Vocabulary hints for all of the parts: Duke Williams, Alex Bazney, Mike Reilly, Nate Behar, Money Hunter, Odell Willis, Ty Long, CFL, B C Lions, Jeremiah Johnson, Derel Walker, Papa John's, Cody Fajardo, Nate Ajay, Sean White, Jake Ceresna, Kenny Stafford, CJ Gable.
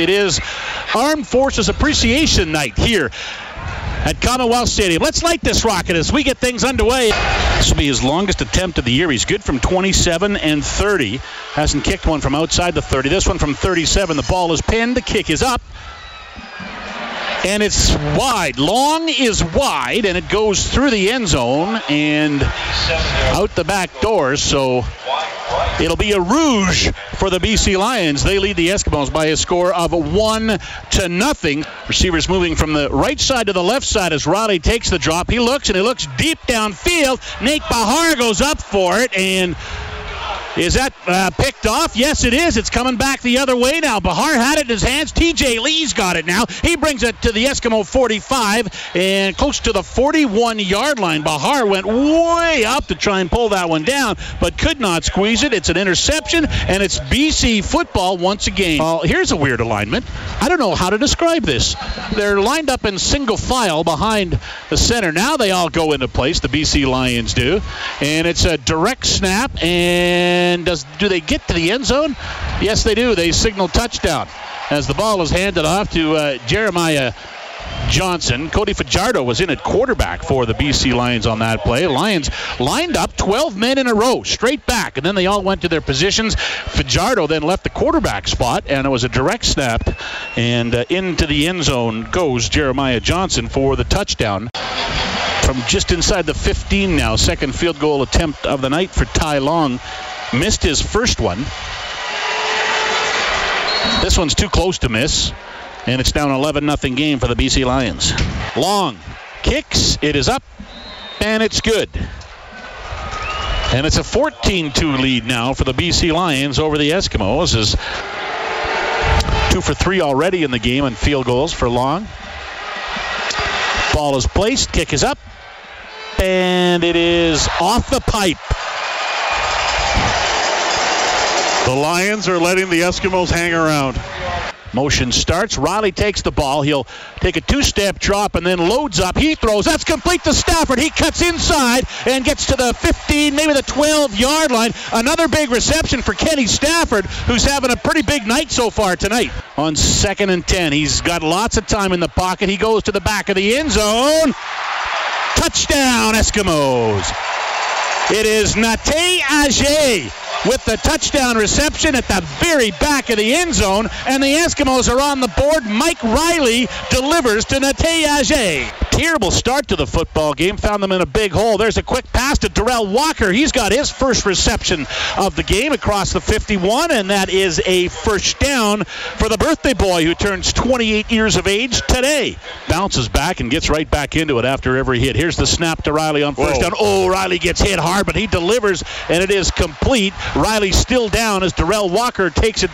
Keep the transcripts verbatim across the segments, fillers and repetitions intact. It is Armed Forces Appreciation Night here at Commonwealth Stadium. Let's light this rocket as we get things underway. This will be his longest attempt of the year. He's good from twenty-seven and thirty. Hasn't kicked one from outside the thirty. This one from thirty-seven. The ball is pinned. The kick is up. And it's wide. Long is wide, and it goes through the end zone and out the back door. So it'll be a rouge for the B C Lions. They lead the Eskimos by a score of one to nothing. Receivers moving from the right side to the left side as Riley takes the drop. He looks, and he looks deep downfield. Nate Behar goes up for it, and is that uh, picked off? Yes, it is. It's coming back the other way now. Behar had it in his hands. T J Lee's got it now. He brings it to the Eskimo forty-five and close to the forty-one-yard line. Behar went way up to try and pull that one down, but could not squeeze it. It's an interception, and it's B C football once again. Well, here's a weird alignment. I don't know how to describe this. They're lined up in single file behind the center. Now they all go into place, the B C Lions do, and it's a direct snap, and And does, do they get to the end zone? Yes, they do. They signal touchdown as the ball is handed off to uh, Jeremiah Johnson. Cody Fajardo was in at quarterback for the B C Lions on that play. Lions lined up twelve men in a row, straight back, and then they all went to their positions. Fajardo then left the quarterback spot, and it was a direct snap. And uh, into the end zone goes Jeremiah Johnson for the touchdown. From just inside the fifteen now, second field goal attempt of the night for Ty Long. Missed his first one. This one's too close to miss, and it's down eleven nothing game for the B C Lions. Long kicks, it is up, and it's good. And it's a fourteen two lead now for the B C Lions over the Eskimos. Is two for three already in the game and field goals for Long. Ball is placed, kick is up, and it is off the pipe. The Lions are letting the Eskimos hang around. Motion starts. Riley takes the ball. He'll take a two-step drop and then loads up. He throws. That's complete to Stafford. He cuts inside and gets to the fifteen, maybe the twelve-yard line. Another big reception for Kenny Stafford, who's having a pretty big night so far tonight. On second and ten, he's got lots of time in the pocket. He goes to the back of the end zone. Touchdown, Eskimos. It is Nate Ajay with the touchdown reception at the very back of the end zone, and the Eskimos are on the board. Mike Reilly delivers to Nate Ajay. Terrible start to the football game. Found them in a big hole. There's a quick pass to Derel Walker. He's got his first reception of the game across the fifty-one, and that is a first down for the birthday boy who turns twenty-eight years of age today. Bounces back and gets right back into it after every hit. Here's the snap to Reilly on first Whoa. down. Oh, Reilly gets hit hard, but he delivers, and it is complete. Riley's still down as Derel Walker takes it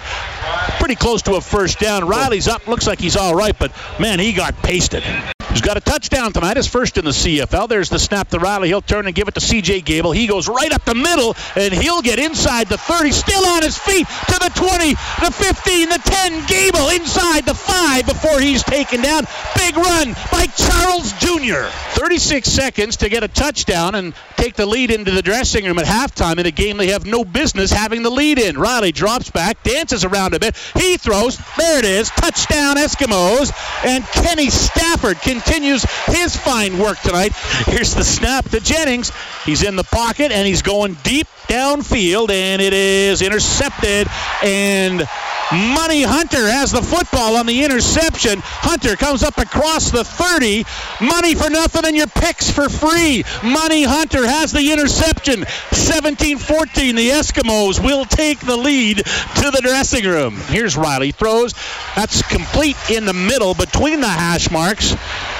pretty close to a first down. Riley's up, looks like he's all right, but man, he got pasted. He's got a touchdown tonight, his first in the C F L. There's the snap to Riley. He'll turn and give it to C J Gable. He goes right up the middle, and he'll get inside the thirty. Still on his feet to the twenty, the fifteen, the ten. Gable inside the five before he's taken down. Big run by Charles Junior thirty-six seconds to get a touchdown and take the lead into the dressing room at halftime in a game they have no business having the lead in. Riley drops back, dances around a bit. He throws. There it is. Touchdown, Eskimos. And Kenny Stafford can continues his fine work tonight. Here's the snap to Jennings. He's in the pocket, and he's going deep downfield, and it is intercepted, and Money Hunter has the football on the interception. Hunter comes up across the thirty. Money for nothing, and your picks for free. Money Hunter has the interception. seventeen fourteen, the Eskimos will take the lead to the dressing room. Here's Riley, throws. That's complete in the middle between the hash marks.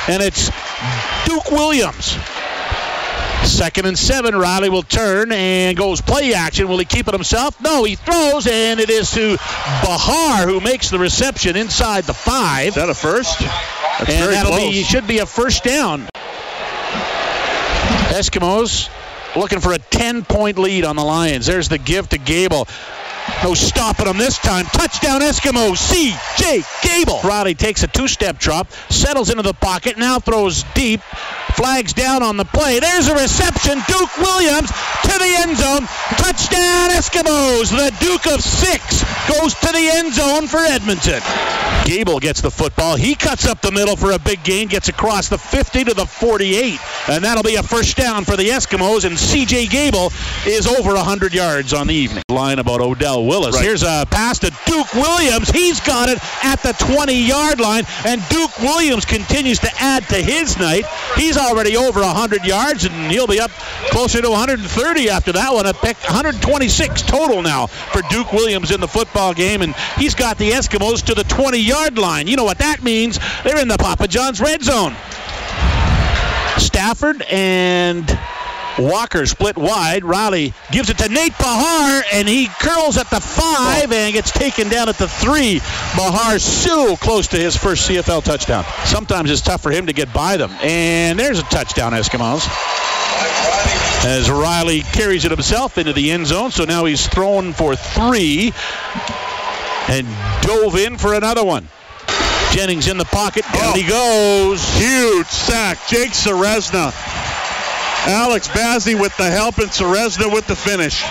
And it's Duke Williams. Second and seven. Riley will turn and goes play action. Will he keep it himself? No, he throws, and it is to Behar, who makes the reception inside the five. Is that a first? That's and very that'll close. be should be a first down. Eskimos looking for a ten-point lead on the Lions. There's the give to Gable. No stopping him this time. Touchdown Eskimos, C J Gable. Riley takes a two-step drop, settles into the pocket, now throws deep, flags down on the play. There's a reception. Duke Williams to the end zone. Touchdown Eskimos. The Duke of Six goes to the end zone for Edmonton. Gable gets the football. He cuts up the middle for a big gain, gets across the fifty to the forty-eight, and that'll be a first down for the Eskimos, and C J Gable is over one hundred yards on the evening. Line about Odell Willis. Right. Here's a pass to Duke Williams. He's got it at the twenty-yard line, and Duke Williams continues to add to his night. He's already over one hundred yards, and he'll be up closer to one hundred thirty after that one. A pick, one hundred twenty-six total now for Duke Williams in the football game, and he's got the Eskimos to the twenty-yard line. You know what that means. They're in the Papa John's red zone. Stafford and Walker split wide. Reilly gives it to Nate Behar, and he curls at the five and gets taken down at the three. Behar so close to his first C F L touchdown. Sometimes it's tough for him to get by them. And there's a touchdown, Eskimos. As Reilly carries it himself into the end zone, so now he's thrown for three and dove in for another one. Jennings in the pocket. Down oh. he goes. Huge sack. Jake Ceresna. Alex Bazney with the help, and Ceresna with the finish.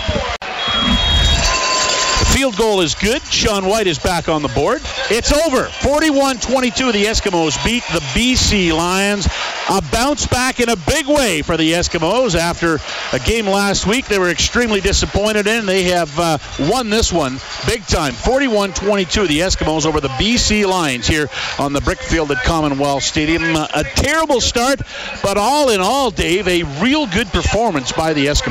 The field goal is good. Sean White is back on the board. It's over. forty-one twenty-two, the Eskimos beat the B C Lions. A bounce back in a big way for the Eskimos after a game last week they were extremely disappointed in. They have uh, won this one big time. forty-one twenty-two, the Eskimos over the B C Lions here on the Brickfield at Commonwealth Stadium. A terrible start, but all in all, Dave, a real good performance by the Eskimos.